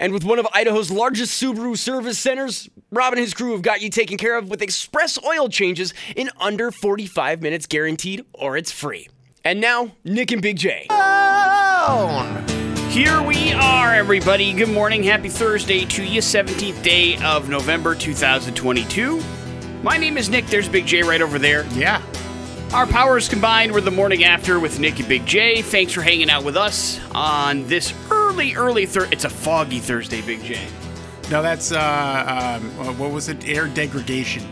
And with one of Idaho's largest Subaru service centers, Rob and his crew have got you taken care of with express oil changes in under 45 minutes guaranteed, or it's free. And now, Nick and Big J. Here we are, everybody. Good morning. Happy Thursday to you, 17th day of November 2022. My name is Nick. There's Big J right over there. Yeah. Our powers combined, we're the Morning After with Nick and Big J. Thanks for hanging out with us on this early Thursday. It's a foggy Thursday, Big J. No, that's, what was it? Air degradation.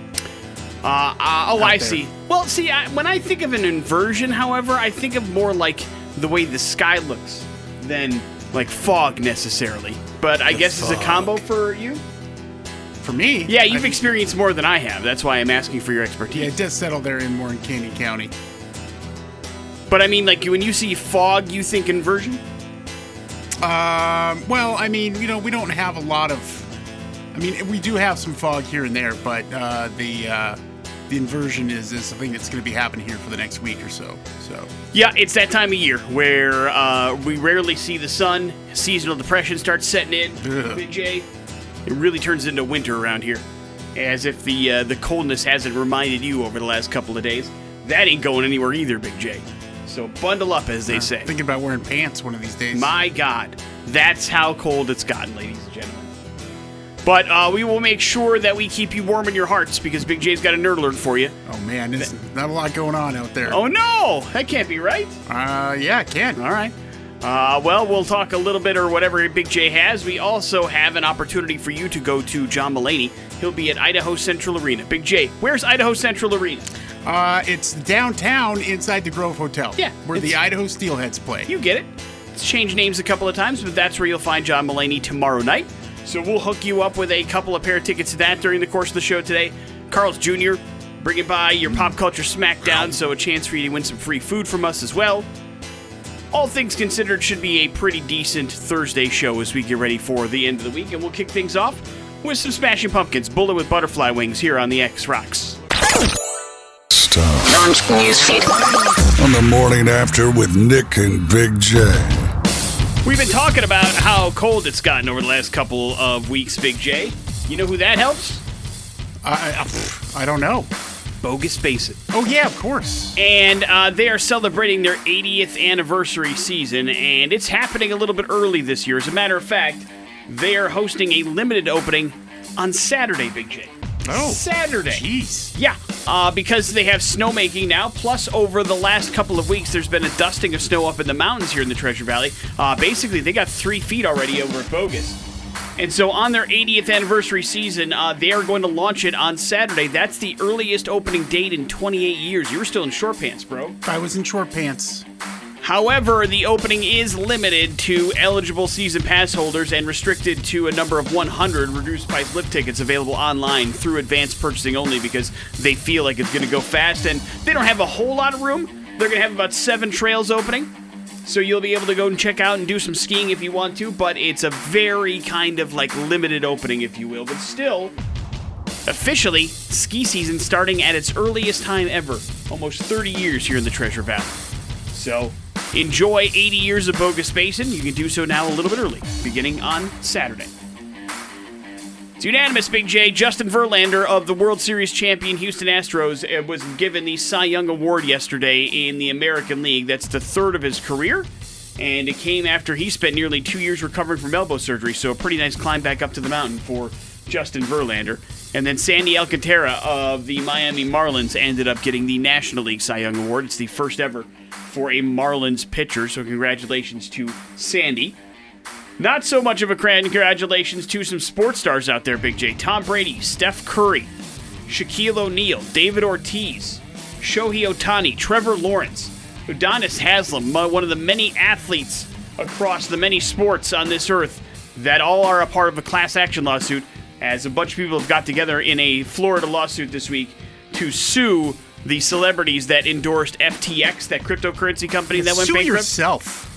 I see. Well, see, when I think of an inversion, however, I think of more like the way the sky looks than like fog necessarily. But I guess it's a combo for you. For me? Yeah, you've experienced more than I have. That's why I'm asking for your expertise. Yeah, it does settle there in more in Canyon County. But I mean, like, when you see fog, you think inversion? Well, I mean, you know, we don't have a lot of... I mean, we do have some fog here and there, but the inversion is something that's going to be happening here for the next week or so. Yeah, it's that time of year where we rarely see the sun. Seasonal depression starts setting in. Big J... It really turns into winter around here, as if the coldness hasn't reminded you over the last couple of days. That ain't going anywhere either, Big J. So bundle up, as they say. Thinking about wearing pants one of these days. My God, that's how cold it's gotten, ladies and gentlemen. But we will make sure that we keep you warm in your hearts, because Big J's got a nerd alert for you. Oh, man, there's not a lot going on out there. Oh, no, that can't be right. Yeah, it can. All right. Well, we'll talk a little bit or whatever Big J has. We also have an opportunity for you to go to John Mulaney. He'll be at Idaho Central Arena. Big J, where's Idaho Central Arena? It's downtown inside the Grove Hotel. Yeah. Where the Idaho Steelheads play. You get it. It's changed names a couple of times, but that's where you'll find John Mulaney tomorrow night. So we'll hook you up with a couple of pair of tickets to that during the course of the show today. Carl's Jr. bringing by your Pop Culture Smackdown, so a chance for you to win some free food from us as well. All things considered, should be a pretty decent Thursday show as we get ready for the end of the week. And we'll kick things off with some Smashing Pumpkins, Bullet with Butterfly Wings, here on the X Rocks. On the Morning After with Nick and Big J. We've been talking about how cold it's gotten over the last couple of weeks, Big J. You know who that helps? I don't know. Bogus Basin. Oh, yeah, of course. And they are celebrating their 80th anniversary season, and it's happening a little bit early this year. As a matter of fact, they are hosting a limited opening on Saturday, Big J. Oh. Saturday. Jeez. Yeah, because they have snowmaking now, plus over the last couple of weeks, there's been a dusting of snow up in the mountains here in the Treasure Valley. Basically, they got 3 feet already over at Bogus. And so on their 80th anniversary season, they are going to launch it on Saturday. That's the earliest opening date in 28 years. You were still in short pants, bro. I was in short pants. However, the opening is limited to eligible season pass holders and restricted to a number of 100 reduced price lift tickets available online through advanced purchasing only, because they feel like it's going to go fast. And they don't have a whole lot of room. They're going to have about 7 trails opening. So you'll be able to go and check out and do some skiing if you want to, but it's a very kind of like limited opening, if you will. But still, officially, ski season starting at its earliest time ever. Almost 30 years here in the Treasure Valley. So enjoy 80 years of Bogus Basin. You can do so now a little bit early, beginning on Saturday. It's unanimous, Big J. Justin Verlander of the World Series champion Houston Astros was given the Cy Young Award yesterday in the American League. That's the third of his career, and it came after he spent nearly 2 years recovering from elbow surgery, so a pretty nice climb back up to the mountain for Justin Verlander. And then Sandy Alcantara of the Miami Marlins ended up getting the National League Cy Young Award. It's the first ever for a Marlins pitcher, so congratulations to Sandy. Not so much of a congratulations to some sports stars out there, Big J. Tom Brady, Steph Curry, Shaquille O'Neal, David Ortiz, Shohei Ohtani, Trevor Lawrence, Udonis Haslem, one of the many athletes across the many sports on this earth that all are a part of a class action lawsuit, as a bunch of people have got together in a Florida lawsuit this week to sue the celebrities that endorsed FTX, that cryptocurrency company that went bankrupt. Sue yourself.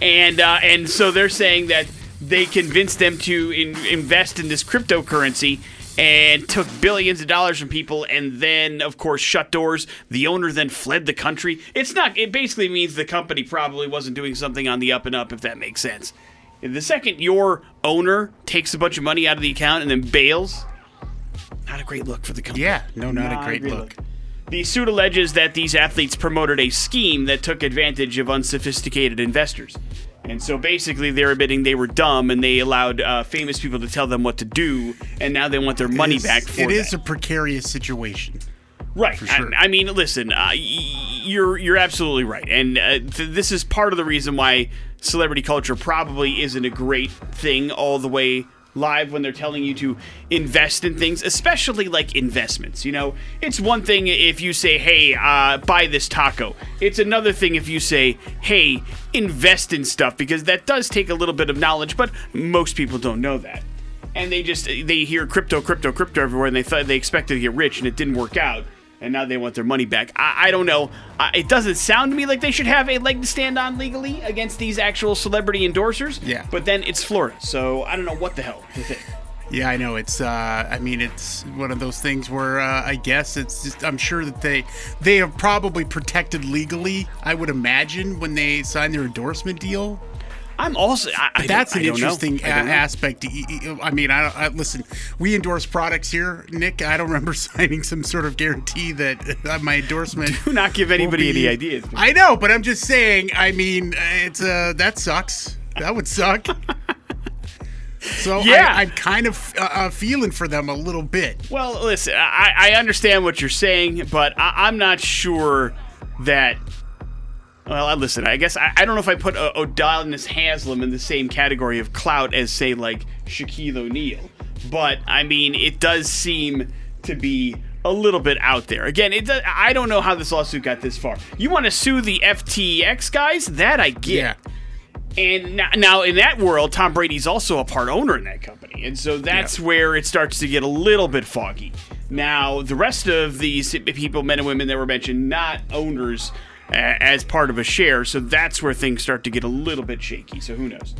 And so they're saying that they convinced them to invest in this cryptocurrency and took billions of dollars from people, and then, of course, shut doors. The owner then fled the country. It basically means the company probably wasn't doing something on the up and up, if that makes sense. The second your owner takes a bunch of money out of the account and then bails, not a great look for the company. Yeah, no, not a great look. The suit alleges that these athletes promoted a scheme that took advantage of unsophisticated investors. And so basically they're admitting they were dumb and they allowed famous people to tell them what to do, and now they want their money back for that. It is a precarious situation. Right. For sure. I mean, listen, you're absolutely right. And this is part of the reason why celebrity culture probably isn't a great thing all the way live when they're telling you to invest in things, especially like investments. You know, it's one thing if you say, hey, buy this taco. It's another thing if you say, hey, invest in stuff, because that does take a little bit of knowledge, but most people don't know that. And they hear crypto everywhere, and they expected to get rich, and it didn't work out. And now they want their money back. I don't know. It doesn't sound to me like they should have a leg to stand on legally against these actual celebrity endorsers. Yeah. But then it's Florida, so I don't know what the hell to think. Yeah, I know. It's, I mean, it's one of those things where I guess it's just, I'm sure that they are probably protected legally, I would imagine, when they sign their endorsement deal. I'm also. That's an interesting aspect. I mean, I listen. We endorse products here, Nick. I don't remember signing some sort of guarantee that my endorsement. Do not give anybody any ideas. I know, but I'm just saying. I mean, it's that sucks. That would suck. So yeah. I'm kind of feeling for them a little bit. Well, listen, I understand what you're saying, but I'm not sure that. Well, listen, I guess I don't know if I put Udonis Haslem in the same category of clout as, say, like Shaquille O'Neal. But, I mean, it does seem to be a little bit out there. Again, I don't know how this lawsuit got this far. You want to sue the FTX guys? That I get. Yeah. And now in that world, Tom Brady's also a part owner in that company. And so that's where it starts to get a little bit foggy. Now, the rest of these people, men and women that were mentioned, not owners as part of a share, so that's where things start to get a little bit shaky, so who knows.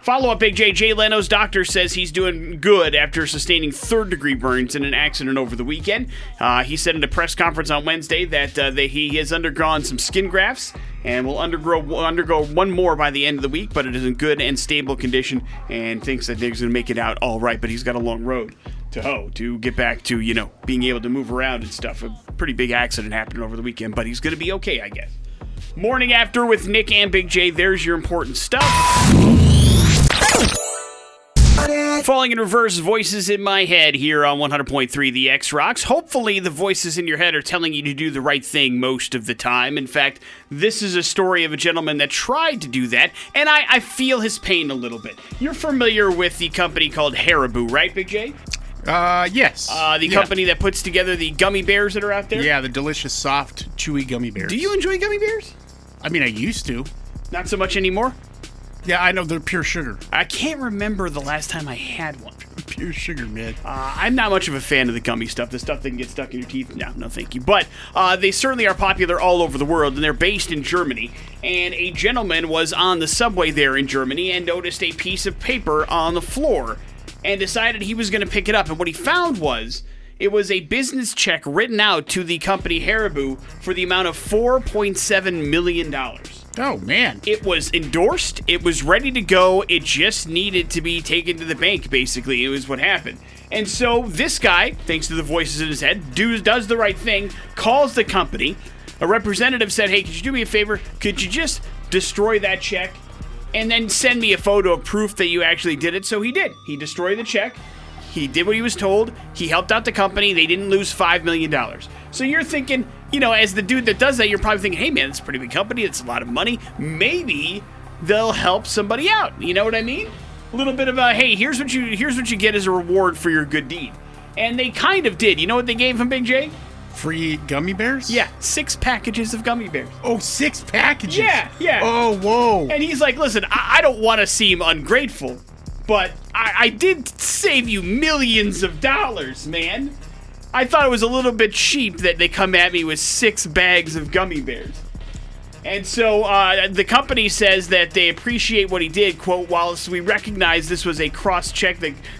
Follow-up, Big J. Jay Leno's doctor says he's doing good after sustaining third-degree burns in an accident over the weekend. He said in a press conference on Wednesday that he has undergone some skin grafts and will undergo one more by the end of the week, but it is in good and stable condition and thinks that he's going to make it out all right, but he's got a long road to hoe to get back to, you know, being able to move around and stuff. A pretty big accident happened over the weekend, but he's going to be okay, I guess. Morning After with Nick and Big J. There's your important stuff. Falling in reverse, voices in my head here on 100.3 The X Rocks. Hopefully the voices in your head are telling you to do the right thing most of the time. In fact, this is a story of a gentleman that tried to do that, and I feel his pain a little bit. You're familiar with the company called Haribo, right, Big J? Yes. The company that puts together the gummy bears that are out there? Yeah, the delicious, soft, chewy gummy bears. Do you enjoy gummy bears? I mean, I used to. Not so much anymore? Yeah, I know. They're pure sugar. I can't remember the last time I had one. Pure sugar, man. I'm not much of a fan of the gummy stuff. The stuff that can get stuck in your teeth? No, thank you. But they certainly are popular all over the world, and they're based in Germany. And a gentleman was on the subway there in Germany and noticed a piece of paper on the floor and decided he was going to pick it up. And what he found was it was a business check written out to the company Haribo for the amount of $4.7 million. Oh, man. It was endorsed. It was ready to go. It just needed to be taken to the bank, basically. It was what happened. And so this guy, thanks to the voices in his head, does the right thing, calls the company. A representative said, hey, could you do me a favor? Could you just destroy that check and then send me a photo of proof that you actually did it? So he did. He destroyed the check. He did what he was told. He helped out the company. They didn't lose $5 million. So you're thinking, you know, as the dude that does that, you're probably thinking, hey, man, it's a pretty big company. It's a lot of money. Maybe they'll help somebody out. You know what I mean? A little bit of a, hey, here's what you get as a reward for your good deed. And they kind of did. You know what they gave him, Big J? Free gummy bears? Yeah, 6 packages of gummy bears. Oh, 6 packages? Yeah. Oh, whoa. And he's like, listen, I don't want to seem ungrateful, but I did save you millions of dollars, man. I thought it was a little bit cheap that they come at me with 6 bags of gummy bears. And so the company says that they appreciate what he did, quote, whilst we recognize this was a cross-check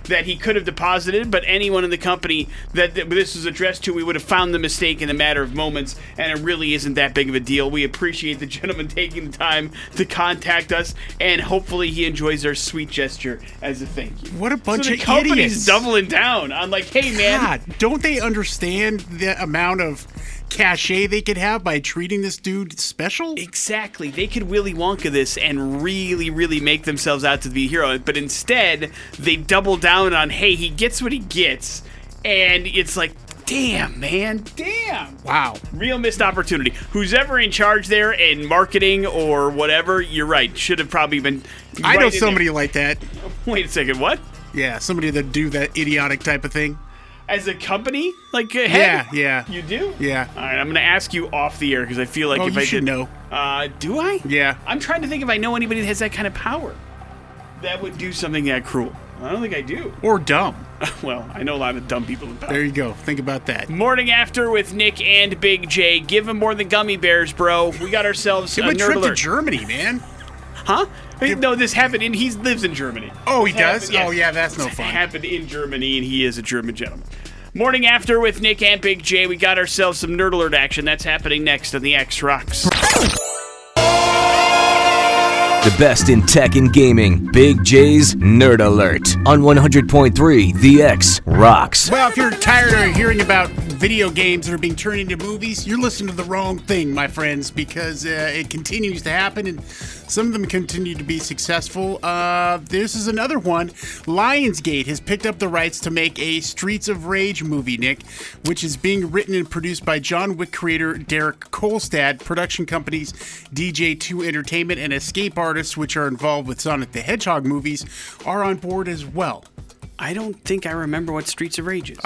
that he could have deposited, but anyone in the company that this was addressed to, we would have found the mistake in a matter of moments, and it really isn't that big of a deal. We appreciate the gentleman taking the time to contact us, and hopefully he enjoys our sweet gesture as a thank you. What a bunch of idiots. So the company's doubling down on like, hey, man. God, don't they understand the amount of cachet they could have by treating this dude special? Exactly. They could Willy Wonka this and really, really make themselves out to be a hero. But instead, they double down on, hey, he gets what he gets. And it's like, damn, man. Damn. Wow. Real missed opportunity. Who's ever in charge there in marketing or whatever, you're right. Should have probably been... I know somebody like that. Wait a second, what? Yeah, somebody that do that idiotic type of thing. As a company? Like, hey, yeah. You do? Yeah. All right, I'm going to ask you off the air because I feel like if I should know. Do I? Yeah. I'm trying to think if I know anybody that has that kind of power that would do something that cruel. I don't think I do. Or dumb. Well, I know a lot of dumb people in power. There you go. Think about that. Morning After with Nick and Big J. Give him more than gummy bears, bro. We got ourselves a nerd trip alert. To Germany, man. Huh? No, this happened in... He lives in Germany. Oh, he does? Yes. Oh, yeah, that's no fun. It happened in Germany, and he is a German gentleman. Morning After with Nick and Big J. We got ourselves some Nerd Alert action. That's happening next on the X Rocks. The best in tech and gaming. Big J's Nerd Alert on 100.3 The X Rocks. Well, if you're tired of hearing about video games that are being turned into movies, you're listening to the wrong thing, my friends, because it continues to happen, and some of them continue to be successful. This is another one. Lionsgate has picked up the rights to make a Streets of Rage movie, Nick, which is being written and produced by John Wick creator Derek Kolstad, production companies DJ2 Entertainment, and escape artists, which are involved with Sonic the Hedgehog movies, are on board as well. I don't think I remember what Streets of Rage is.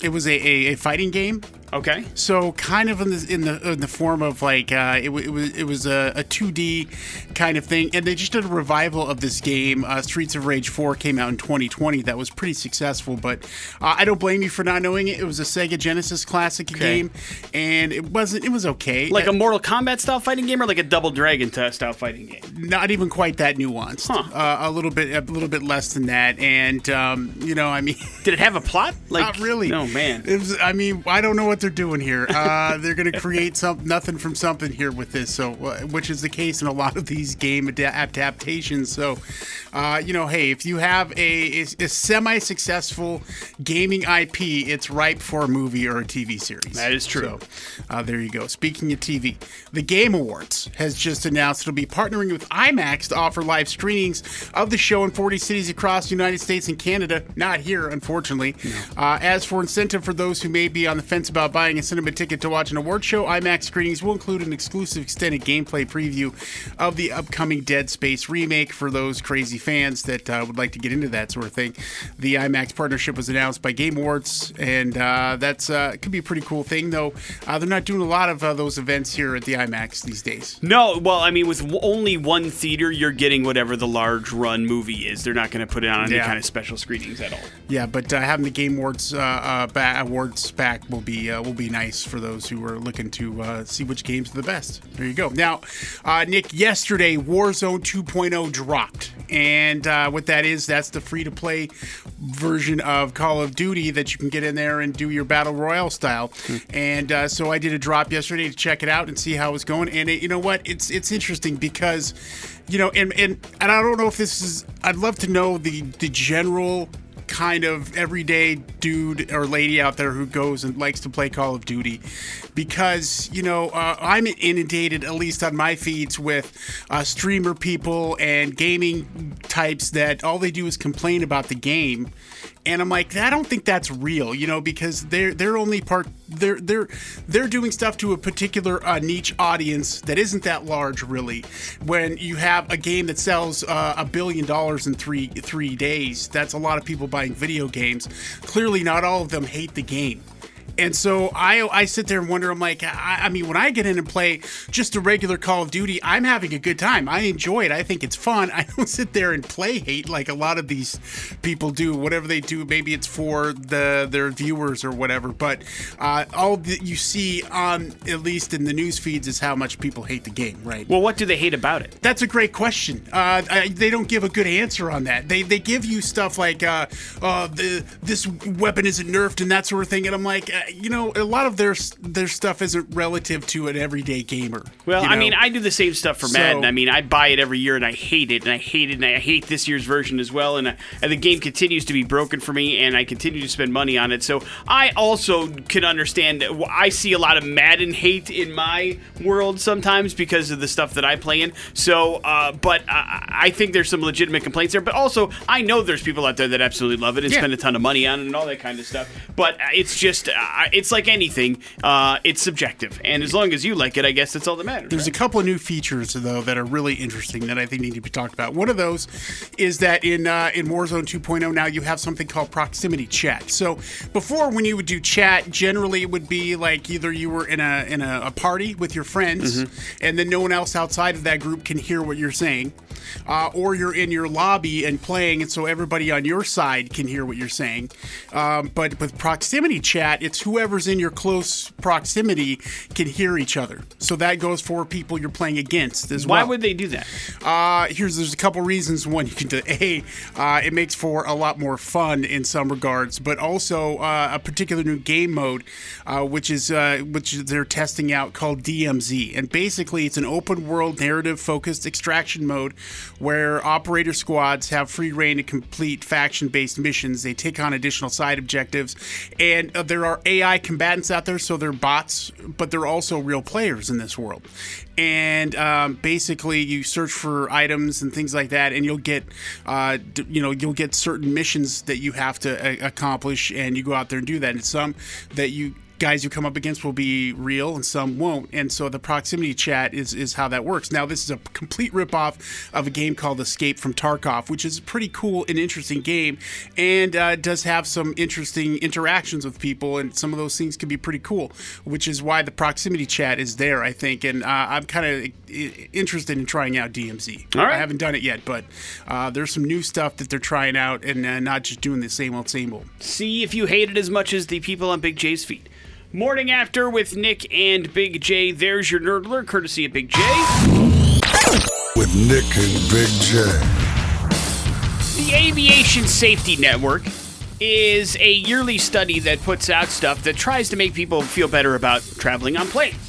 It was a fighting game. Okay. So kind of in the form of like it was a 2D kind of thing, and they just did a revival of this game. Streets of Rage 4 came out in 2020. That was pretty successful, but I don't blame you for not knowing it. It was a Sega Genesis classic game, and it was okay. Like a Mortal Kombat style fighting game, or like a Double Dragon style fighting game? Not even quite that nuanced. Huh. A little bit less than that, and did it have a plot? Like, not really. No, man. It was, I don't know what they're doing here. They're going to create nothing from something here with this, so which is the case in a lot of these game adaptations. So, hey, if you have a semi-successful gaming IP, it's ripe for a movie or a TV series. That is true. So, there you go. Speaking of TV, the Game Awards has just announced it'll be partnering with IMAX to offer live screenings of the show in 40 cities across the United States and Canada. Not here, unfortunately. No. As for incentive for those who may be on the fence about buying a cinema ticket to watch an award show, IMAX screenings will include an exclusive extended gameplay preview of the upcoming Dead Space remake for those crazy fans that would like to get into that sort of thing. The IMAX partnership was announced by Game Awards, and that could be a pretty cool thing, though they're not doing a lot of those events here at the IMAX these days. No, well, with only one theater, you're getting whatever the large run movie is. They're not going to put it on any kind of special screenings at all. Yeah, but having the Game Awards awards back will be nice for those who are looking to see which games are the best. There you go. Now, Nick, yesterday Warzone 2.0 dropped, and what that is, that's the free-to-play version of Call of Duty that you can get in there and do your battle royale style. And so I did a drop yesterday to check it out and see how it was going. And it, you know what? It's interesting because, and I don't know if this is. I'd love to know the general kind of everyday dude or lady out there who goes and likes to play Call of Duty, because I'm inundated, at least on my feeds, with streamer people and gaming types that all they do is complain about the game. And I'm like, I don't think that's real, you know, because they're doing stuff to a particular niche audience that isn't that large, really. When you have a game that sells $1 billion in three days, that's a lot of people buying video games. Clearly, not all of them hate the game. And so I sit there and wonder, I'm like, I mean, when I get in and play just a regular Call of Duty, I'm having a good time. I enjoy it. I think it's fun. I don't sit there and play hate like a lot of these people do. Whatever they do, maybe it's for their viewers or whatever. But all that you see, at least in the news feeds, is how much people hate the game, right? Well, what do they hate about it? That's a great question. They don't give a good answer on that. They give you stuff like this weapon isn't nerfed and that sort of thing. And I'm like... you know, a lot of their stuff isn't relative to an everyday gamer. Well, you know? I mean, I do the same stuff for Madden. I mean, I buy it every year, and I hate it, and I hate it, and I hate this year's version as well, and the game continues to be broken for me, and I continue to spend money on it. So I also can understand, I see a lot of Madden hate in my world sometimes because of the stuff that I play in. So, but I think there's some legitimate complaints there, but also I know there's people out there that absolutely love it and spend a ton of money on it and all that kind of stuff, but it's just... it's like anything, it's subjective. And as long as you like it, I guess that's all that matters. There's a couple of new features, though, that are really interesting that I think need to be talked about. One of those is that in Warzone 2.0 now you have something called proximity chat. So before, when you would do chat, generally it would be like either you were in a party with your friends, and then no one else outside of that group can hear what you're saying, or you're in your lobby and playing, and so everybody on your side can hear what you're saying. But with proximity chat, it's whoever's in your close proximity can hear each other. So that goes for people you're playing against as well. Why would they do that? There's a couple reasons. One, you can do A, it makes for a lot more fun in some regards, but also a particular new game mode, which they're testing out called DMZ. And basically, it's an open-world narrative-focused extraction mode where operator squads have free reign to complete faction-based missions. They take on additional side objectives, and there are AI combatants out there, so they're bots, but they're also real players in this world. And basically, you search for items and things like that, and you'll get, you'll get certain missions that you have to accomplish, and you go out there and do that. And some that you guys you come up against will be real, and some won't. And so the proximity chat is how that works. Now, this is a complete ripoff of a game called Escape from Tarkov, which is a pretty cool and interesting game, and does have some interesting interactions with people, and some of those things can be pretty cool, which is why the proximity chat is there, I think. And I'm kind of interested in trying out DMZ. All right. I haven't done it yet, but there's some new stuff that they're trying out, and not just doing the same old, same old. See if you hate it as much as the people on Big J's feed. Morning After with Nick and Big J. There's your Nerd Alert, courtesy of Big J. With Nick and Big J. The Aviation Safety Network is a yearly study that puts out stuff that tries to make people feel better about traveling on planes.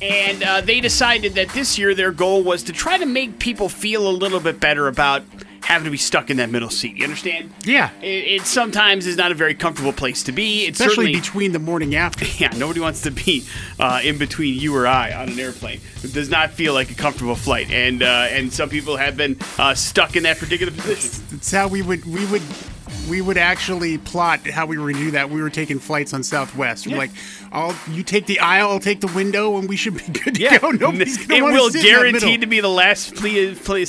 And they decided that this year their goal was to try to make people feel a little bit better about having to be stuck in that middle seat. You understand? Yeah. It sometimes is not a very comfortable place to be. It's especially between the morning after. Yeah, nobody wants to be in between you or I on an airplane. It does not feel like a comfortable flight. And some people have been stuck in that particular position. It's how we would actually plot how we were going to do that. We were taking flights on Southwest. We're like, you take the aisle, I'll take the window, and we should be good to go. Nobody's going to want to sit in the middle. It will guarantee to be the last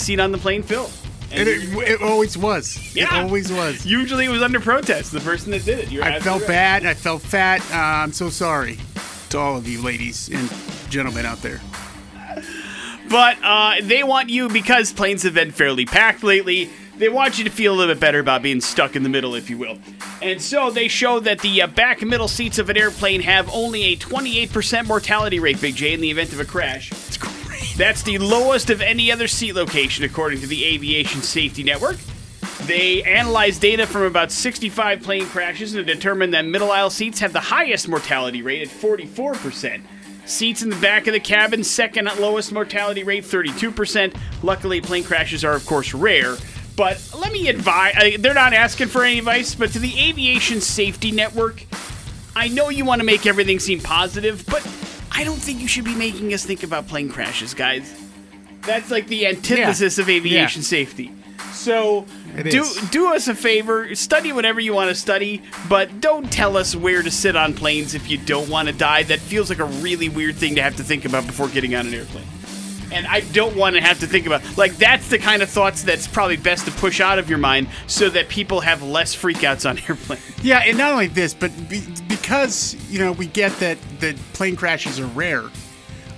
seat on the plane filled. And it always was. Yeah. It always was. Usually it was under protest, the person that did it. I felt bad. I felt fat. I'm so sorry to all of you ladies and gentlemen out there. But they want you, because planes have been fairly packed lately, they want you to feel a little bit better about being stuck in the middle, if you will. And so they show that the back and middle seats of an airplane have only a 28% mortality rate, Big J, in the event of a crash. It's crazy. That's the lowest of any other seat location, according to the Aviation Safety Network. They analyzed data from about 65 plane crashes and determined that middle aisle seats have the highest mortality rate at 44%. Seats in the back of the cabin, second lowest mortality rate, 32%. Luckily, plane crashes are, of course, rare. But let me advise, they're not asking for any advice, but to the Aviation Safety Network, I know you want to make everything seem positive, but I don't think you should be making us think about plane crashes, guys. That's like the antithesis of aviation safety. So do us a favor, study whatever you want to study, but don't tell us where to sit on planes if you don't want to die. That feels like a really weird thing to have to think about before getting on an airplane. And I don't want to have to think about, like, that's the kind of thoughts that's probably best to push out of your mind so that people have less freakouts on airplanes. Yeah, and not only this, but because, you know, we get that the plane crashes are rare,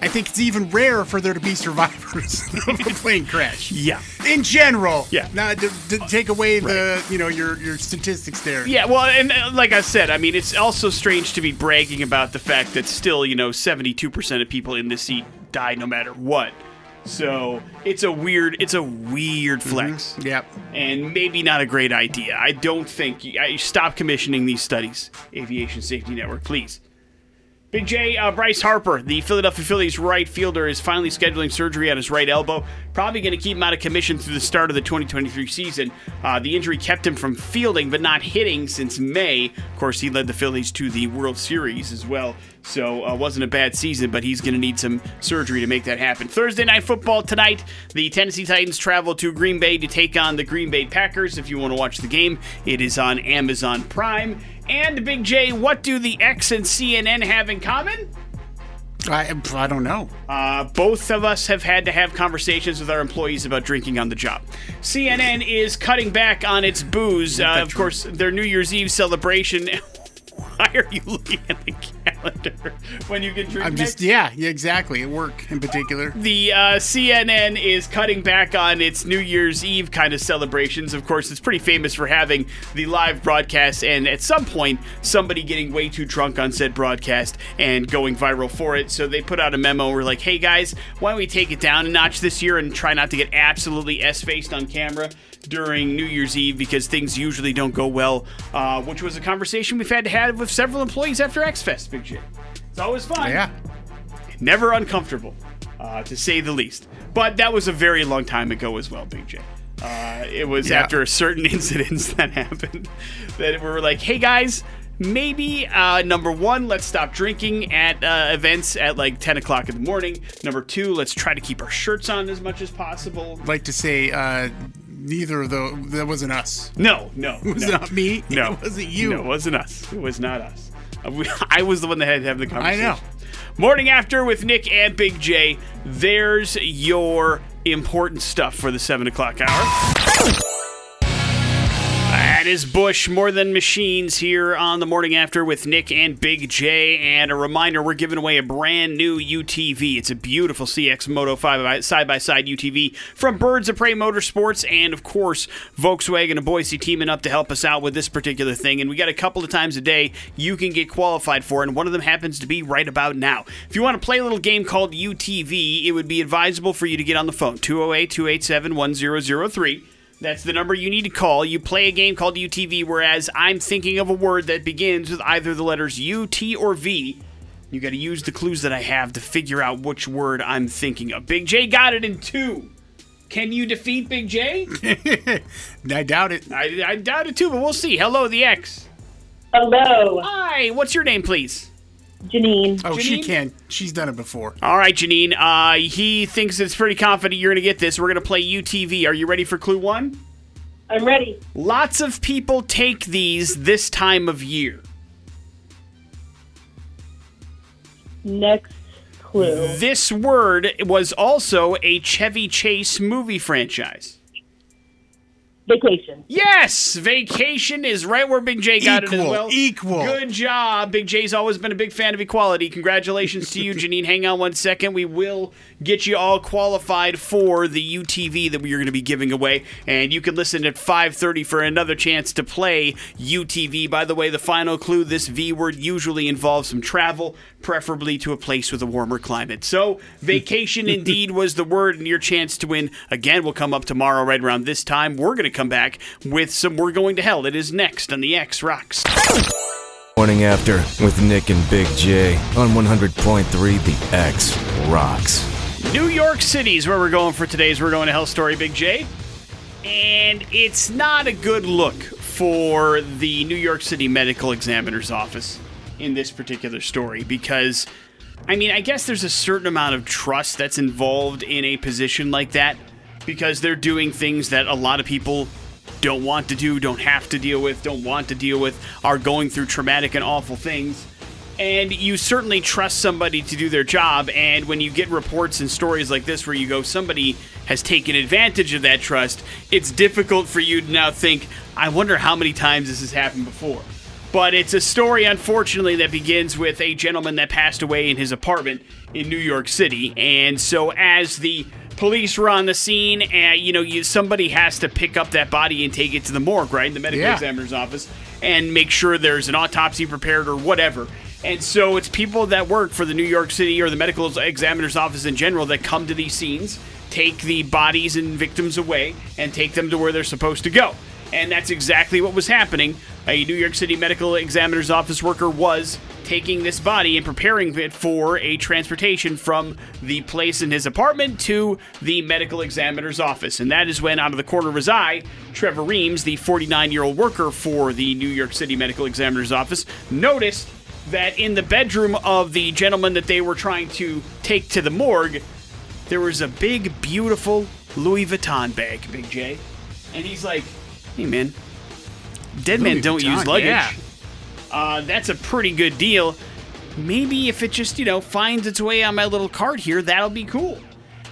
I think it's even rarer for there to be survivors of a plane crash. Yeah. In general. Yeah. Not to take away the, you know, your statistics there. Yeah, well, and like I said, I mean, it's also strange to be bragging about the fact that still, you know, 72% of people in this seat die no matter what. So it's a weird flex. Mm-hmm. Yep. And maybe not a great idea. I don't think you stop commissioning these studies, Aviation Safety Network, please. Big J, Bryce Harper, the Philadelphia Phillies right fielder, is finally scheduling surgery on his right elbow. Probably going to keep him out of commission through the start of the 2023 season. The injury kept him from fielding but not hitting since May. Of course, he led the Phillies to the World Series as well. So wasn't a bad season, but he's going to need some surgery to make that happen. Thursday Night Football tonight. The Tennessee Titans travel to Green Bay to take on the Green Bay Packers. If you want to watch the game, it is on Amazon Prime. And Big J, what do the X and CNN have in common? I don't know. Both of us have had to have conversations with our employees about drinking on the job. CNN is cutting back on its booze. Of course, their New Year's Eve celebration. Why are you looking at the calendar when you can drink? I'm just, yeah, exactly. At work in particular. The CNN is cutting back on its New Year's Eve kind of celebrations. Of course, it's pretty famous for having the live broadcast, and at some point, somebody getting way too drunk on said broadcast and going viral for it. So they put out a memo. We're like, hey guys, why don't we take it down a notch this year and try not to get absolutely S-faced on camera during New Year's Eve because things usually don't go well, which was a conversation we've had to have with several employees after X-Fest, Big J. It's always fun. Yeah. Never uncomfortable, to say the least. But that was a very long time ago as well, Big J. It was after certain incidents that happened that we were like, hey guys, maybe, number one, let's stop drinking at events at like 10 o'clock in the morning. Number two, let's try to keep our shirts on as much as possible. I'd like to say... neither of those. That wasn't us. No. It was not me. No. It wasn't you. No, it wasn't us. It was not us. I was the one that had to have the conversation. I know. Morning After with Nick and Big J. There's your important stuff for the 7 o'clock hour. That is Bush, More Than Machines, here on the Morning After with Nick and Big J. And a reminder, we're giving away a brand new UTV. It's a beautiful CX Moto side-by-side UTV from Birds of Prey Motorsports. And, of course, Volkswagen and Boise teaming up to help us out with this particular thing. And we got a couple of times a day you can get qualified for, and one of them happens to be right about now. If you want to play a little game called UTV, it would be advisable for you to get on the phone, 208-287-1003. That's the number you need to call. You play a game called UTV, whereas I'm thinking of a word that begins with either the letters U, T, or V. You got to use the clues that I have to figure out which word I'm thinking of. Big J got it in 2. Can you defeat Big J? I doubt it. I doubt it too, but we'll see. Hello, the X. Hello. Hi, what's your name, please? Janine. Oh, Janine? She can. She's done it before. All right, Janine. He thinks it's pretty confident you're going to get this. We're going to play UTV. Are you ready for clue one? I'm ready. Lots of people take these this time of year. Next clue. This word was also a Chevy Chase movie franchise. Vacation. Yes! Vacation is right where Big J got it as well. Equal. Good job. Big J's always been a big fan of equality. Congratulations to you, Janine. Hang on one second. We will get you all qualified for the UTV that we are going to be giving away. And you can listen at 5:30 for another chance to play UTV. By the way, the final clue, this V word usually involves some travel, preferably to a place with a warmer climate. So, vacation indeed was the word, and your chance to win, again, will come up tomorrow right around this time. We're going to come back with some We're Going to Hell. It is next on the X Rocks. Morning After with Nick and Big J on 100.3 The X Rocks. New York City is where we're going for today's We're Going to Hell story, Big J. And it's not a good look for the New York City Medical Examiner's Office in this particular story because, I mean, I guess there's a certain amount of trust that's involved in a position like that. because they're doing things that a lot of people don't want to do, don't have to deal with, don't want to deal with, are going through traumatic and awful things. And you certainly trust somebody to do their job, and when you get reports and stories like this where you go, somebody has taken advantage of that trust, it's difficult for you to now think, I wonder how many times this has happened before. But it's a story, unfortunately, that begins with a gentleman that passed away in his apartment in New York City. And so as the police were on the scene, somebody has to pick up that body and take it to the morgue, right, the medical examiner's office, and make sure there's an autopsy prepared or whatever. And so it's people that work for the New York City or the medical examiner's office in general that come to these scenes, take the bodies and victims away, and take them to where they're supposed to go. And that's exactly what was happening. A New York City medical examiner's office worker was taking this body and preparing it for a transportation from the place in his apartment to the medical examiner's office. And that is when, out of the corner of his eye, Trevor Reams, the 49-year-old worker for the New York City medical examiner's office, noticed that in the bedroom of the gentleman that they were trying to take to the morgue, there was a big, beautiful Louis Vuitton bag, Big J. And he's like, hey, man, dead men don't use luggage. Yeah. That's a pretty good deal. Maybe if it just, finds its way on my little cart here, that'll be cool.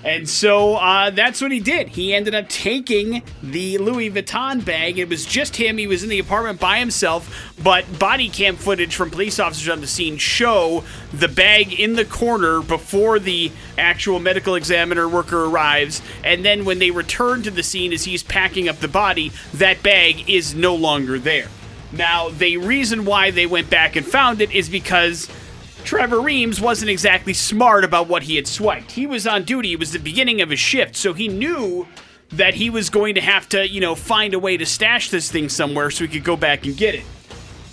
And so that's what he did. He ended up taking the Louis Vuitton bag. It was just him. He was in the apartment by himself. But body cam footage from police officers on the scene show the bag in the corner before the actual medical examiner worker arrives. And then when they return to the scene as he's packing up the body, that bag is no longer there. Now, the reason why they went back and found it is because Trevor Reams wasn't exactly smart about what he had swiped. He was on duty. It was the beginning of his shift, so he knew that he was going to have to, find a way to stash this thing somewhere so he could go back and get it.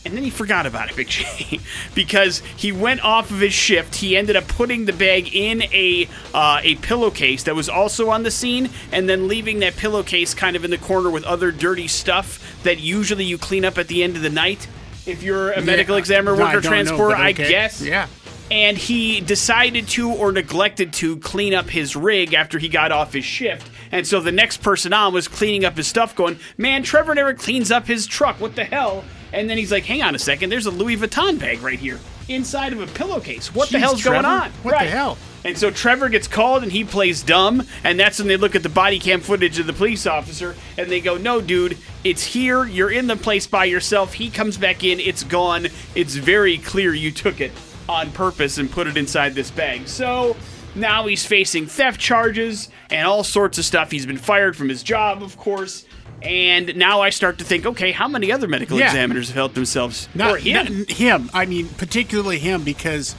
And then he forgot about it, Big J, because he went off of his shift. He ended up putting the bag in a pillowcase that was also on the scene, and then leaving that pillowcase kind of in the corner with other dirty stuff that usually you clean up at the end of the night. If you're a medical examiner, worker, transporter, I guess. Yeah. And he decided to or neglected to clean up his rig after he got off his shift. And so the next person on was cleaning up his stuff going, man, Trevor never cleans up his truck. What the hell? And then he's like, hang on a second. There's a Louis Vuitton bag right here inside of a pillowcase. What the hell's going on? What the hell? And so Trevor gets called and he plays dumb. And that's when they look at the body cam footage of the police officer and they go, no, dude, it's here. You're in the place by yourself. He comes back in. It's gone. It's very clear you took it on purpose and put it inside this bag. So now he's facing theft charges and all sorts of stuff. He's been fired from his job, of course. And now I start to think, okay, how many other medical examiners have helped themselves? Not him. I mean, particularly him, because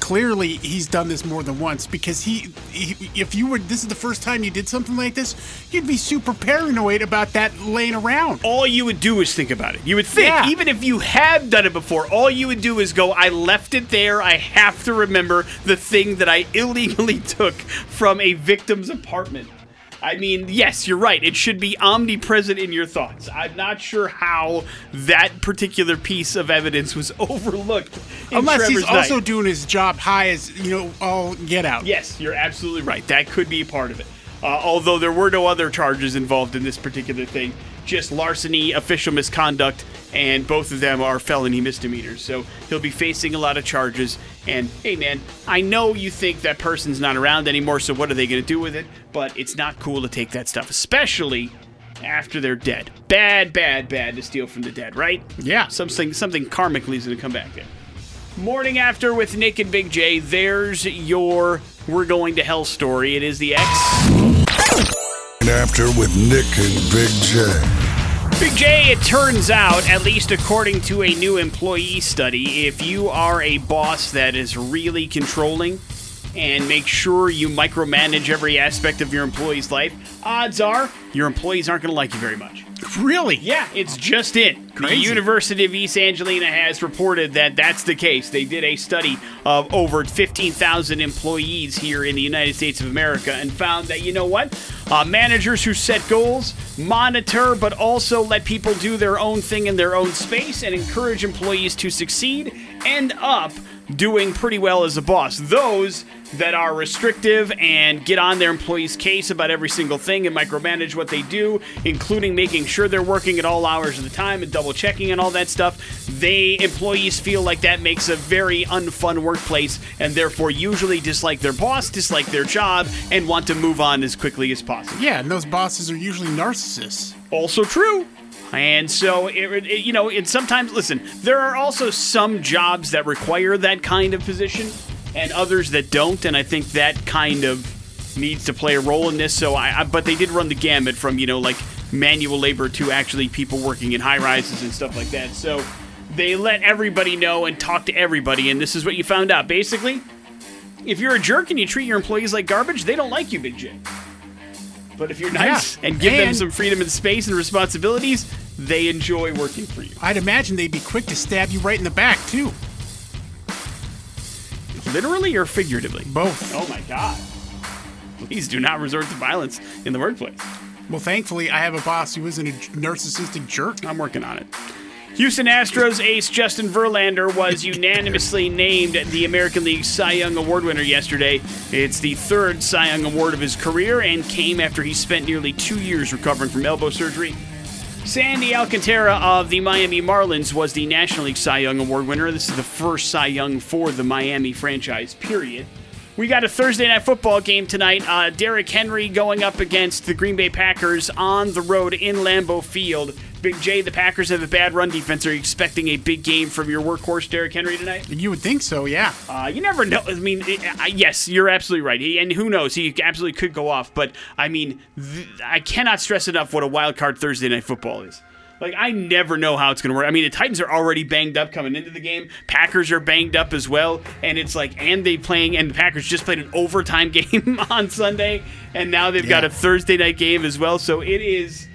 clearly he's done this more than once. Because this is the first time you did something like this, you'd be super paranoid about that laying around. All you would do is think about it. You would think, even if you have done it before, all you would do is go, I left it there. I have to remember the thing that I illegally took from a victim's apartment. I mean, yes, you're right. It should be omnipresent in your thoughts. I'm not sure how that particular piece of evidence was overlooked in Unless Trevor's he's also night. Doing his job high as, all get out. Yes, you're absolutely right. That could be a part of it. Although there were no other charges involved in this particular thing. Just larceny, official misconduct, and both of them are felony misdemeanors. So he'll be facing a lot of charges. And, hey, man, I know you think that person's not around anymore, so what are they going to do with it? But it's not cool to take that stuff, especially after they're dead. Bad to steal from the dead, right? Yeah. Something karmically is going to come back there. Morning After with Nick and Big J. There's your We're Going to Hell story. It is the X. After with Nick and Big J. Big J, it turns out, at least according to a new employee study, if you are a boss that is really controlling and make sure you micromanage every aspect of your employee's life, odds are your employees aren't going to like you very much. Really? Yeah, it's just it. Crazy. The University of East Angelina has reported that that's the case. They did a study of over 15,000 employees here in the United States of America and found that, you know what? Managers who set goals, monitor, but also let people do their own thing in their own space and encourage employees to succeed, end up doing pretty well as a boss. Those that are restrictive and get on their employees' case about every single thing and micromanage what they do, including making sure they're working at all hours of the time and double-checking and all that stuff, employees feel like that makes a very unfun workplace and therefore usually dislike their boss, dislike their job, and want to move on as quickly as possible. Yeah, and those bosses are usually narcissists. Also true. And so, it sometimes, listen, there are also some jobs that require that kind of position and others that don't, and I think that kind of needs to play a role in this. So, but they did run the gamut from, manual labor to actually people working in high-rises and stuff like that. So they let everybody know and talk to everybody, and this is what you found out. Basically, if you're a jerk and you treat your employees like garbage, they don't like you, Big J. But if you're nice and give them some freedom and space and responsibilities, they enjoy working for you. I'd imagine they'd be quick to stab you right in the back, too. Literally or figuratively? Both. Oh, my God. Please do not resort to violence in the workplace. Well, thankfully, I have a boss who isn't a narcissistic jerk. I'm working on it. Houston Astros ace Justin Verlander was unanimously named the American League Cy Young Award winner yesterday. It's the third Cy Young Award of his career and came after he spent nearly 2 years recovering from elbow surgery. Sandy Alcantara of the Miami Marlins was the National League Cy Young Award winner. This is the first Cy Young for the Miami franchise, period. We got a Thursday night football game tonight. Derrick Henry going up against the Green Bay Packers on the road in Lambeau Field. Big J, the Packers have a bad run defense. Are you expecting a big game from your workhorse Derrick Henry tonight? You would think so, yeah. You never know. I mean, yes, you're absolutely right. And who knows? He absolutely could go off. But, I mean, I cannot stress enough what a wild card Thursday night football is. Like, I never know how it's going to work. I mean, the Titans are already banged up coming into the game. Packers are banged up as well. And it's like, and the Packers just played an overtime game on Sunday. And now they've got a Thursday night game as well. So it's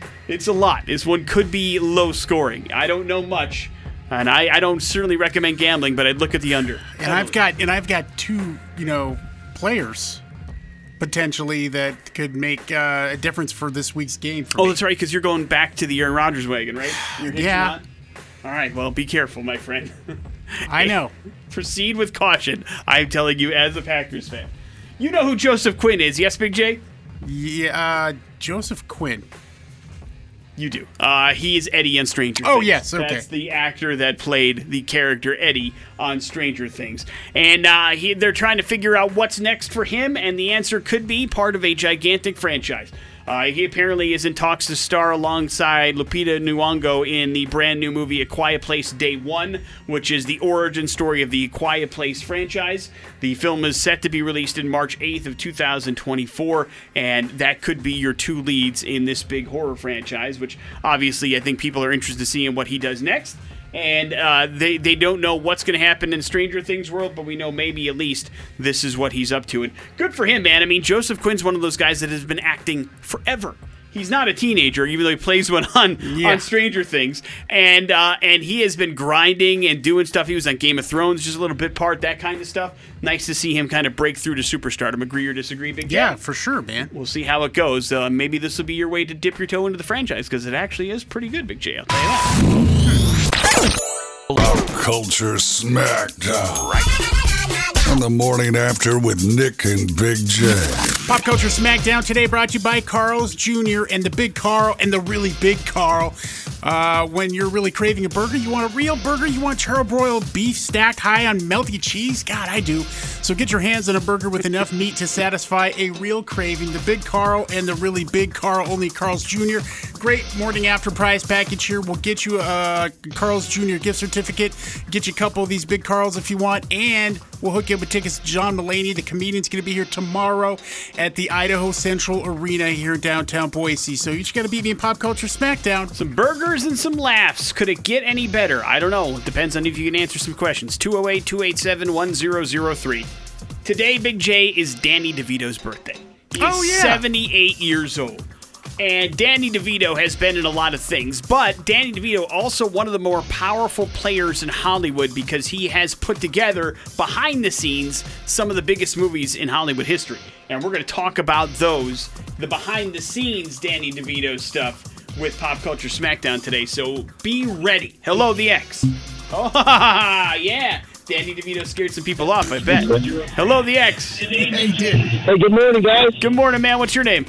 a lot. This one could be low scoring. I don't know much. And I don't certainly recommend gambling, but I'd look at the under. And totally. I've got two, players potentially that could make a difference for this week's game. For me. That's right, because you're going back to the Aaron Rodgers wagon, right? You're hitching on? All right, well, be careful, my friend. I know. Proceed with caution, I'm telling you, as a Packers fan. You know who Joseph Quinn is, yes, Big J? Yeah, Joseph Quinn. You do. He is Eddie on Stranger Things. Oh, yes, okay. That's the actor that played the character Eddie on Stranger Things. And they're trying to figure out what's next for him, and the answer could be part of a gigantic franchise. He apparently is in talks to star alongside Lupita Nyong'o in the brand new movie A Quiet Place Day One, which is the origin story of the Quiet Place franchise. The film is set to be released in March 8th of 2024, and that could be your two leads in this big horror franchise, which obviously I think people are interested to see in what he does next. And they don't know what's going to happen in Stranger Things world, but we know maybe at least this is what he's up to. And good for him, man. I mean, Joseph Quinn's one of those guys that has been acting forever. He's not a teenager, even though he plays one on Stranger Things. And he has been grinding and doing stuff. He was on Game of Thrones, just a little bit part, that kind of stuff. Nice to see him kind of break through to superstardom. Agree or disagree, Big J? Yeah, for sure, man. We'll see how it goes. Maybe this will be your way to dip your toe into the franchise, because it actually is pretty good, Big J. I'll tell you that. Pop Culture Smackdown. Right. On the morning after with Nick and Big J. Pop Culture Smackdown today brought to you by Carl's Jr. and the Big Carl and the Really Big Carl. When you're really craving a burger, you want a real burger, you want charbroiled beef stacked high on melty cheese? God, I do. So get your hands on a burger with enough meat to satisfy a real craving. The Big Carl and the Really Big Carl, only Carl's Jr. Great morning after prize package here. We'll get you a Carl's Jr. gift certificate, get you a couple of these Big Carls if you want, and we'll hook you up with tickets to John Mulaney. The comedian's going to be here tomorrow at the Idaho Central Arena here in downtown Boise. So you just got to beat me in Pop Culture Smackdown. Some burgers and some laughs. Could it get any better? I don't know. It depends on if you can answer some questions. 208-287-1003. Today, Big J, is Danny DeVito's birthday. He is 78 years old. And Danny DeVito has been in a lot of things, but Danny DeVito also one of the more powerful players in Hollywood because he has put together, behind the scenes, some of the biggest movies in Hollywood history. And we're going to talk about those, the behind-the-scenes Danny DeVito stuff with Pop Culture Smackdown today, so be ready. Hello, the X. Oh, yeah. Danny DeVito scared some people off, I bet. Hello, the X. Hey, dude. Hey, good morning, guys. Good morning, man. What's your name?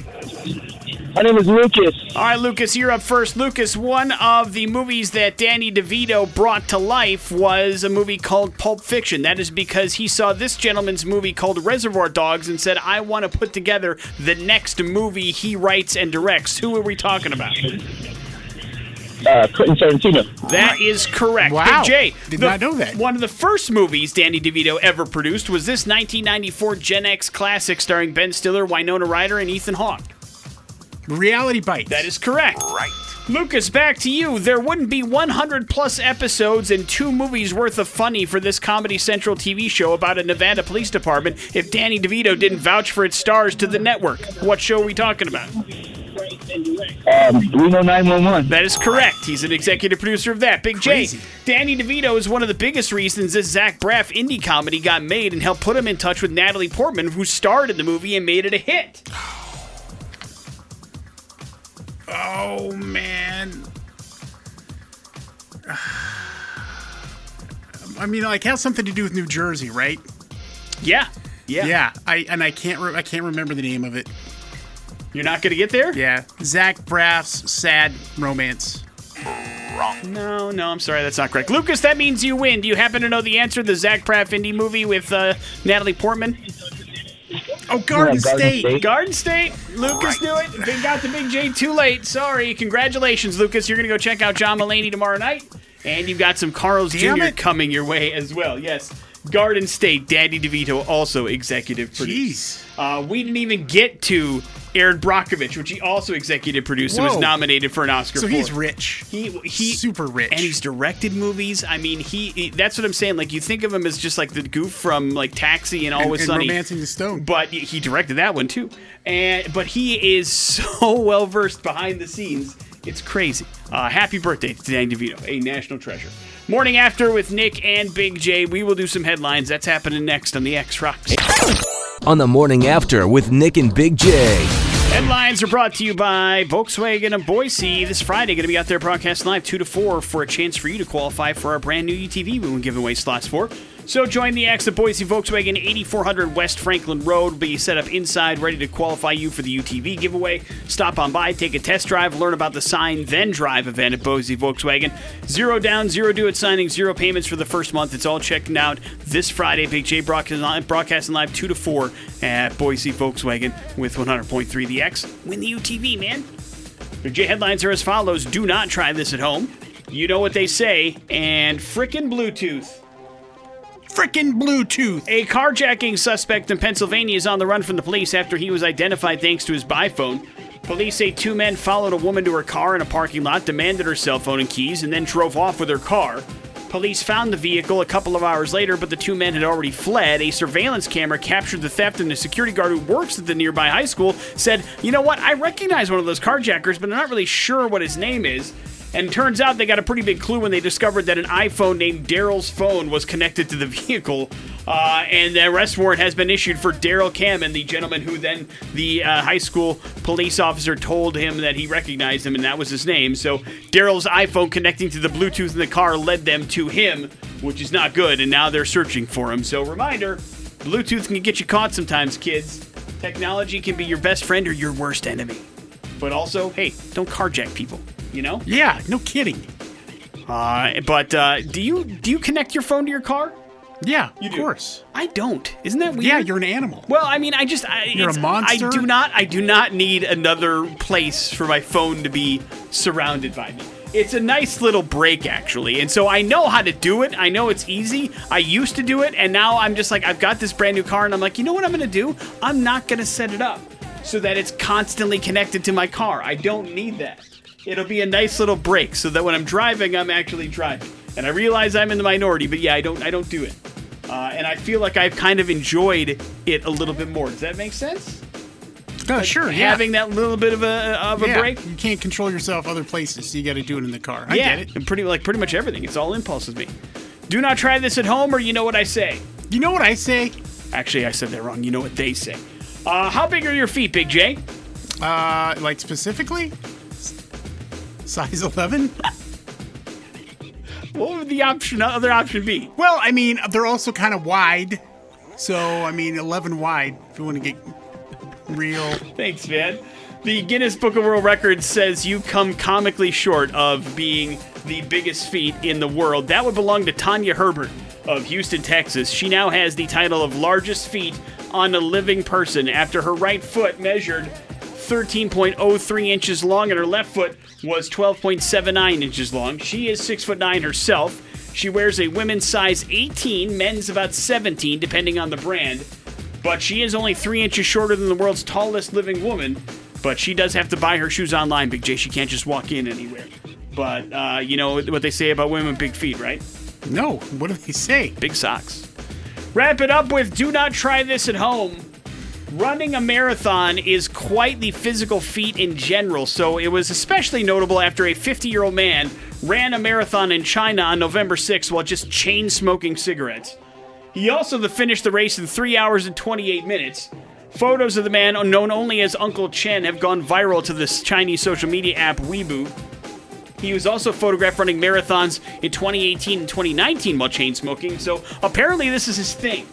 My name is Lucas. All right, Lucas, you're up first. Lucas, one of the movies that Danny DeVito brought to life was a movie called Pulp Fiction. That is because he saw this gentleman's movie called Reservoir Dogs and said, I want to put together the next movie he writes and directs. Who are we talking about? Quentin Tarantino. That is correct. Wow. Big J. Did not know that. One of the first movies Danny DeVito ever produced was this 1994 Gen X classic starring Ben Stiller, Winona Ryder, and Ethan Hawke. Reality Bites. That is correct. Right. Lucas, back to you. There wouldn't be 100 plus episodes and 2 movies worth of funny for this Comedy Central TV show about a Nevada police department if Danny DeVito didn't vouch for its stars to the network. What show are we talking about? Reno 911. That is correct. He's an executive producer of that. Big J. Danny DeVito is one of the biggest reasons this Zach Braff indie comedy got made and helped put him in touch with Natalie Portman, who starred in the movie and made it a hit. Oh, man. I mean, like, it has something to do with New Jersey, right? Yeah. I can't remember the name of it. You're not going to get there? Yeah. Zach Braff's Sad Romance. Wrong. No, I'm sorry. That's not correct. Lucas, that means you win. Do you happen to know the answer to the Zach Braff indie movie with Natalie Portman? Oh, Garden State. Garden State. Lucas knew it. They got the Big J too late. Sorry. Congratulations, Lucas. You're going to go check out John Mulaney tomorrow night. And you've got some Carl's Jr. coming your way as well. Yes. Garden State. Danny DeVito also executive produced. Jeez. We didn't even get to Aaron Brockovich, which he also executive produced and was nominated for an Oscar for. So he's rich. He super rich. And he's directed movies. I mean, he that's what I'm saying. Like, you think of him as just like the goof from like Taxi and Always Sunny. And Romancing the Stone. But he directed that one too. But he is so well versed behind the scenes. It's crazy. Happy birthday to Danny DeVito, a national treasure. Morning After with Nick and Big J. We will do some headlines. That's happening next on the X Rocks. On the Morning After with Nick and Big J. Headlines are brought to you by Volkswagen of Boise. This Friday, going to be out there broadcast live 2 to 4 for a chance for you to qualify for our brand new UTV we will give away slots for. So join the X at Boise Volkswagen, 8400 West Franklin Road. We'll be set up inside, ready to qualify you for the UTV giveaway. Stop on by, take a test drive, learn about the Sign Then Drive event at Boise Volkswagen. 0 down, 0 due at signing, 0 payments for the first month. It's all checking out this Friday. Big J broadcasting live 2 to 4 at Boise Volkswagen with 100.3 The X. Win the UTV, man. Big J headlines are as follows. Do not try this at home. You know what they say. And frickin' Bluetooth. Frickin' Bluetooth. A carjacking suspect in Pennsylvania is on the run from the police after he was identified thanks to his iPhone. Police say 2 men followed a woman to her car in a parking lot, demanded her cell phone and keys, and then drove off with her car. Police found the vehicle a couple of hours later, but the 2 men had already fled. A surveillance camera captured the theft, and the security guard who works at the nearby high school said, "You know what? I recognize one of those carjackers, but I'm not really sure what his name is." And turns out they got a pretty big clue when they discovered that an iPhone named Daryl's phone was connected to the vehicle. And the arrest warrant has been issued for Daryl Cammon, the gentleman who then the high school police officer told him that he recognized him and that was his name. So Daryl's iPhone connecting to the Bluetooth in the car led them to him, which is not good. And now they're searching for him. So reminder, Bluetooth can get you caught sometimes, kids. Technology can be your best friend or your worst enemy. But also, hey, don't carjack people. You know? Yeah, no kidding. But do you connect your phone to your car? Yeah, you do. Of course. I don't. Isn't that weird? Yeah, you're an animal. Well, I mean, you're a monster. I do not need another place for my phone to be surrounded by me. It's a nice little break, actually. And so I know how to do it. I know it's easy. I used to do it, and now I'm just like, I've got this brand new car, and I'm like, you know what I'm going to do? I'm not going to set it up so that it's constantly connected to my car. I don't need that. It'll be a nice little break so that when I'm driving, I'm actually driving. And I realize I'm in the minority, but yeah, I don't do it. And I feel like I've kind of enjoyed it a little bit more. Does that make sense? Like sure. Having that little bit of a break. You can't control yourself other places, so you got to do it in the car. I get it. And pretty much everything. It's all impulse with me. Do not try this at home or you know what I say. You know what I say? Actually, I said that wrong. You know what they say. How big are your feet, Big J? Like specifically? Size 11? What would the other option be? Well, I mean, they're also kind of wide. So, I mean, 11 wide if you want to get real. Thanks, man. The Guinness Book of World Records says you come comically short of being the biggest feat in the world. That would belong to Tanya Herbert of Houston, Texas. She now has the title of largest feet on a living person after her right foot measured 13.03 inches long and her left foot was 12.79 inches long. She is 6'9" herself. She wears a women's size 18, men's about 17, depending on the brand. But she is only 3 inches shorter than the world's tallest living woman. But she does have to buy her shoes online, Big J. She can't just walk in anywhere. But you know what they say about women, big feet, right? No. What do they say? Big socks. Wrap it up with do not try this at home. Running a marathon is quite the physical feat in general, so it was especially notable after a 50-year-old man ran a marathon in China on November 6th while just chain-smoking cigarettes. He also finished the race in 3 hours and 28 minutes. Photos of the man, known only as Uncle Chen, have gone viral to the Chinese social media app Weibo. He was also photographed running marathons in 2018 and 2019 while chain-smoking, so apparently this is his thing.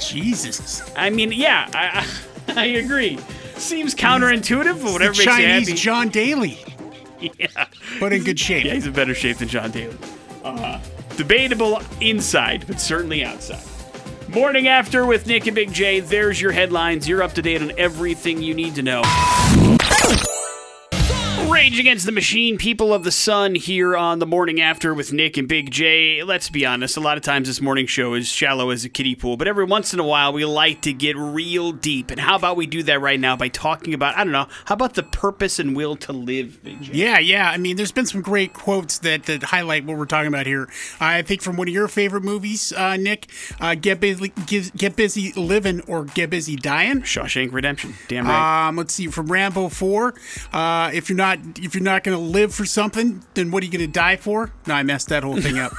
Jesus. I mean, yeah, I agree. Seems counterintuitive, but whatever makes you happy. Chinese John Daly. Yeah. But in good shape. Yeah, he's in better shape than John Daly. Debatable inside, but certainly outside. Morning After with Nick and Big J. There's your headlines. You're up to date on everything you need to know. Rage Against the Machine, People of the Sun, here on The Morning After with Nick and Big J. Let's be honest, a lot of times this morning show is shallow as a kiddie pool, but every once in a while we like to get real deep. And how about we do that right now by talking about, I don't know, how about the purpose and will to live, Big J? Yeah. I mean, there's been some great quotes that highlight what we're talking about here. I think from one of your favorite movies, Nick, Get Busy Living or Get Busy Dying. Shawshank Redemption. Damn right. Let's see, from Rambo 4, if you're not going to live for something, then what are you going to die for? No, I messed that whole thing up.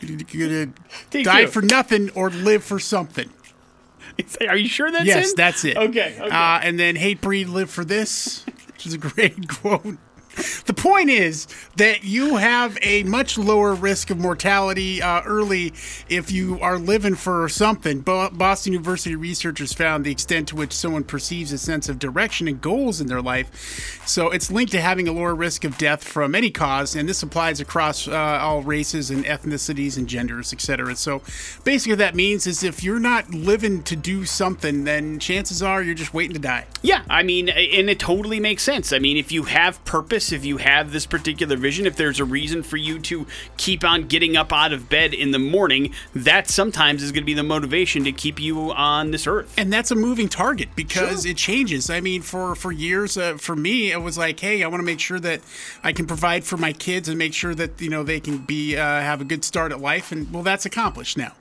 You're going to die for nothing or live for something. Are you sure that's it? Yes, that's it. Okay. And then hate, breed, live for this, which is a great quote. The point is that you have a much lower risk of mortality early if you are living for something. Boston University researchers found the extent to which someone perceives a sense of direction and goals in their life. So it's linked to having a lower risk of death from any cause, and this applies across all races and ethnicities and genders, etc. So basically what that means is if you're not living to do something, then chances are you're just waiting to die. Yeah, I mean, and it totally makes sense. I mean, if you have purpose, if you have this particular vision, if there's a reason for you to keep on getting up out of bed in the morning, that sometimes is going to be the motivation to keep you on this earth. And that's a moving target because It changes. I mean, for years, for me, it was like, hey, I want to make sure that I can provide for my kids and make sure that, you know, they can be have a good start at life. And well, that's accomplished now.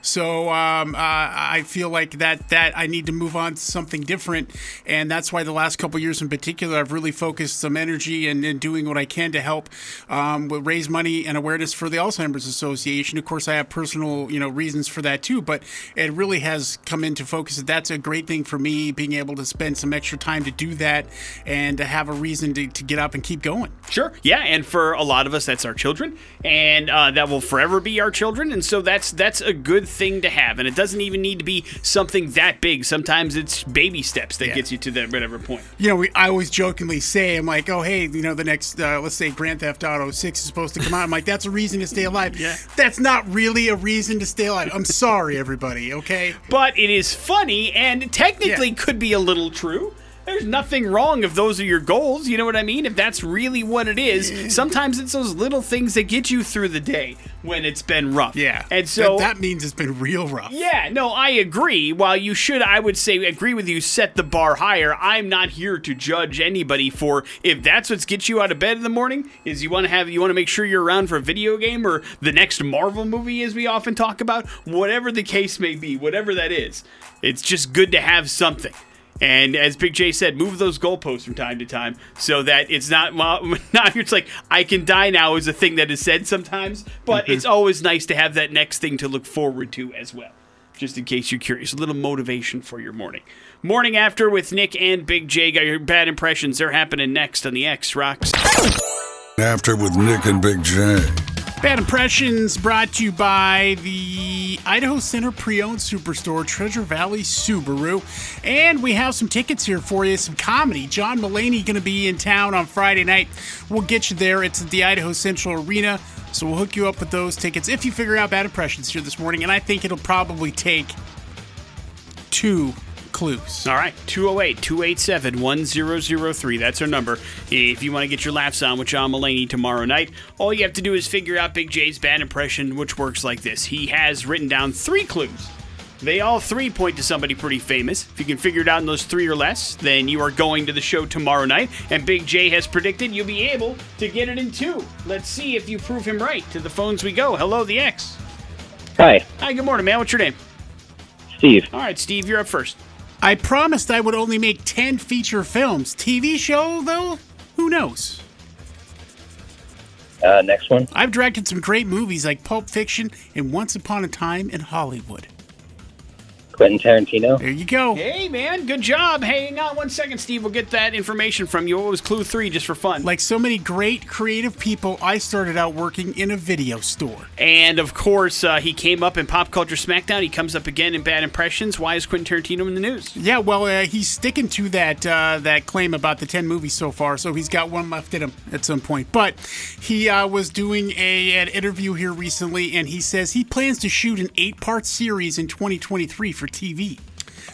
So I feel like that I need to move on to something different, and that's why the last couple of years in particular, I've really focused some energy and doing what I can to help raise money and awareness for the Alzheimer's Association. Of course, I have personal, you know, reasons for that too, but it really has come into focus. That's a great thing for me, being able to spend some extra time to do that and to have a reason to get up and keep going. Sure, yeah, and for a lot of us, that's our children, and that will forever be our children, and so that's a good thing to have, and it doesn't even need to be something that big. Sometimes it's baby steps that gets you to that whatever point. You know, I always jokingly say, I'm like, oh, hey, you know, the next, let's say Grand Theft Auto 6 is supposed to come out. I'm like, that's a reason to stay alive. Yeah. That's not really a reason to stay alive. I'm sorry, everybody, okay? But it is funny and technically could be a little true. There's nothing wrong if those are your goals, you know what I mean? If that's really what it is, sometimes it's those little things that get you through the day when it's been rough. Yeah, and so that means it's been real rough. Yeah, no, I agree. While you should, I would say, agree with you, set the bar higher. I'm not here to judge anybody for if that's what gets you out of bed in the morning, is you want to make sure you're around for a video game or the next Marvel movie, as we often talk about, whatever the case may be, whatever that is. It's just good to have something. And as Big J said, move those goalposts from time to time so that it's not, now it's like, I can die now is a thing that is said sometimes, but It's always nice to have that next thing to look forward to as well. Just in case you're curious, a little motivation for your morning. Morning After with Nick and Big J. Got your bad impressions. They're happening next on the X Rocks. After with Nick and Big J. Bad Impressions brought to you by the Idaho Center Pre-Owned Superstore, Treasure Valley Subaru. And we have some tickets here for you, some comedy. John Mulaney going to be in town on Friday night. We'll get you there. It's at the Idaho Central Arena. So we'll hook you up with those tickets if you figure out Bad Impressions here this morning. And I think it'll probably take two clues. All right, 208-287-1003. That's our number. If you want to get your laughs on with John Mulaney tomorrow night, all you have to do is figure out Big J's bad impression, which works like this. He has written down three clues. They all three point to somebody pretty famous. If you can figure it out in those three or less, then you are going to the show tomorrow night. And Big J has predicted you'll be able to get it in two. Let's see if you prove him right. To the phones we go. Hello, the X. Hi. Hi, good morning, man. What's your name? Steve. All right, Steve, you're up first. I promised I would only make 10 feature films. TV show, though? Who knows? Next one. I've directed some great movies like Pulp Fiction and Once Upon a Time in Hollywood. Quentin Tarantino. There you go. Hey, man. Good job. Hang on 1 second, Steve. We'll get that information from you. What was clue three, just for fun? Like so many great creative people, I started out working in a video store. And, of course, he came up in Pop Culture Smackdown. He comes up again in Bad Impressions. Why is Quentin Tarantino in the news? Yeah, well, he's sticking to that claim about the 10 movies so far, so he's got one left in him at some point. But he was doing an interview here recently, and he says he plans to shoot an 8-part series in 2023 for TV,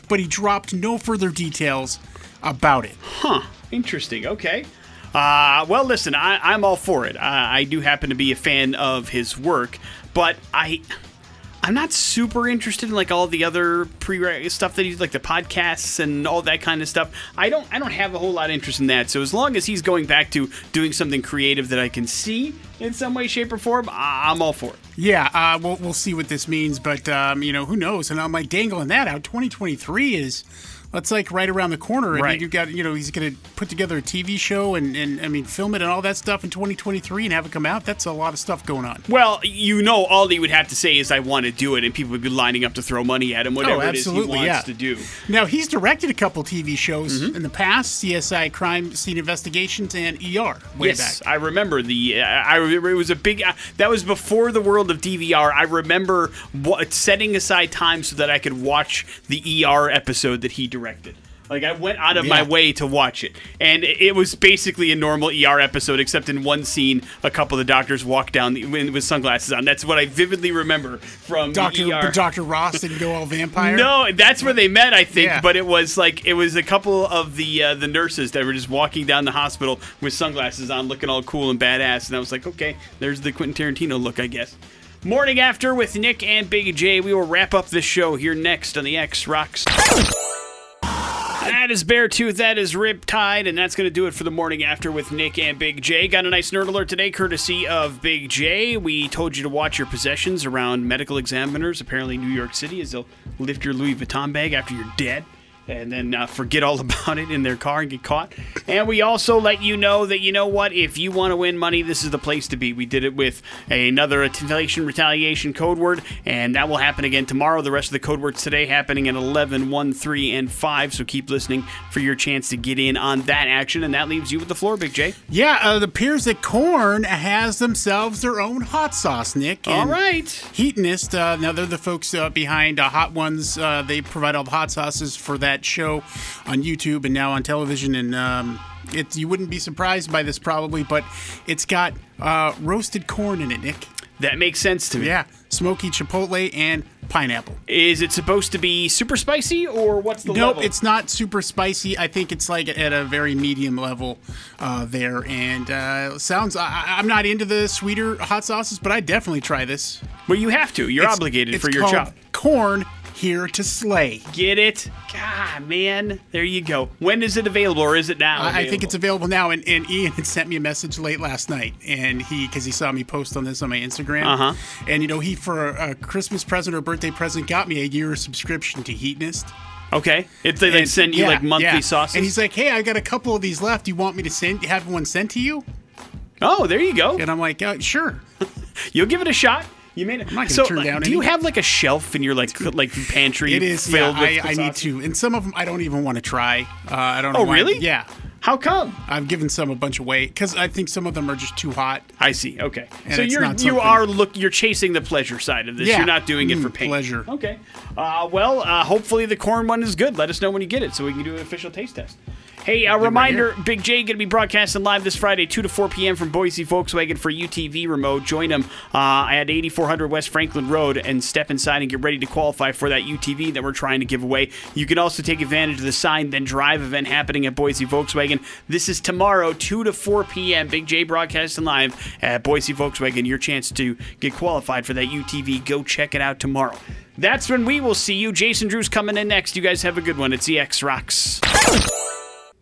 but he dropped no further details about it. Huh. Interesting. Okay. Well, listen, I'm all for it. I do happen to be a fan of his work, but I'm not super interested in like all the other pre stuff that he's like the podcasts and all that kind of stuff. I don't have a whole lot of interest in that. So as long as he's going back to doing something creative that I can see in some way, shape, or form, I'm all for it. Yeah, we'll see what this means, but who knows? And I'm like dangling that out. 2023 is. That's like right around the corner. I right. mean, you've got, he's going to put together a TV show and film it and all that stuff in 2023 and have it come out. That's a lot of stuff going on. Well, all he would have to say is, I want to do it, and people would be lining up to throw money at him, whatever it is he wants to do. Now, he's directed a couple TV shows in the past, CSI Crime Scene Investigations and ER way back. Yes, I remember it was a big, that was before the world of DVR. I remember setting aside time so that I could watch the ER episode that he directed. Like, I went out of my way to watch it. And it was basically a normal ER episode, except in one scene, a couple of the doctors walk down with sunglasses on. That's what I vividly remember from ER. Dr. Ross didn't go all vampire? No, that's where they met, I think. Yeah. But it was a couple of the nurses that were just walking down the hospital with sunglasses on, looking all cool and badass. And I was like, okay, there's the Quentin Tarantino look, I guess. Morning After with Nick and Big J. We will wrap up this show here next on the X Rocks. That is Beartooth, that is Riptide, and that's going to do it for the Morning After with Nick and Big J. Got a nice nerd alert today, courtesy of Big J. We told you to watch your possessions around medical examiners, apparently in New York City, as they'll lift your Louis Vuitton bag after you're dead, and then forget all about it in their car and get caught. And we also let you know that, you know what, if you want to win money, this is the place to be. We did it with another inflation retaliation code word, and that will happen again tomorrow. The rest of the code words today happening at 11, 1, 3, and 5, so keep listening for your chance to get in on that action. And that leaves you with the floor, Big J. Yeah, it appears that Korn has themselves their own hot sauce, Nick. All right. Heatonist, now they're the folks behind Hot Ones. They provide all the hot sauces for that show on YouTube and now on television, and you wouldn't be surprised by this probably, but it's got roasted corn in it, Nick. That makes sense to me. Yeah, smoky chipotle and pineapple. Is it supposed to be super spicy, or what's the level? Nope, it's not super spicy. I think it's like at a very medium level there, and sounds. I'm not into the sweeter hot sauces, but I definitely try this. Well, you have to. You're obligated for your job. Corn. Here to slay. Get it? God, man. There you go. When is it available, or is it now? I think it's available now. And Ian had sent me a message late last night, and because he saw me post on this on my Instagram. Uh-huh. And he for a Christmas present or birthday present got me a year subscription to Heatonist. Okay. If they send you monthly sauces. And he's like, hey, I got a couple of these left. Do you want me to have one sent to you? Oh, there you go. And I'm like, sure. You'll give it a shot. You may not. I'm not going to turn down. Do you have like a shelf in your like pantry? It is filled with sauce? I need to, and some of them I don't even want to try. I don't know. Oh, really? Yeah. How come? I've given some a bunch of weight because I think some of them are just too hot. I see. Okay. And so you're chasing the pleasure side of this. Yeah. You're not doing it for pain. Pleasure. Okay. Hopefully the corn one is good. Let us know when you get it so we can do an official taste test. Hey, a reminder, right, Big J going to be broadcasting live this Friday, 2 to 4 p.m. from Boise Volkswagen for UTV Remote. Join him at 8400 West Franklin Road and step inside and get ready to qualify for that UTV that we're trying to give away. You can also take advantage of the Sign Then Drive event happening at Boise Volkswagen. This is tomorrow, 2 to 4 p.m. Big J broadcasting live at Boise Volkswagen. Your chance to get qualified for that UTV. Go check it out tomorrow. That's when we will see you. Jason Drew's coming in next. You guys have a good one. It's EX Rocks.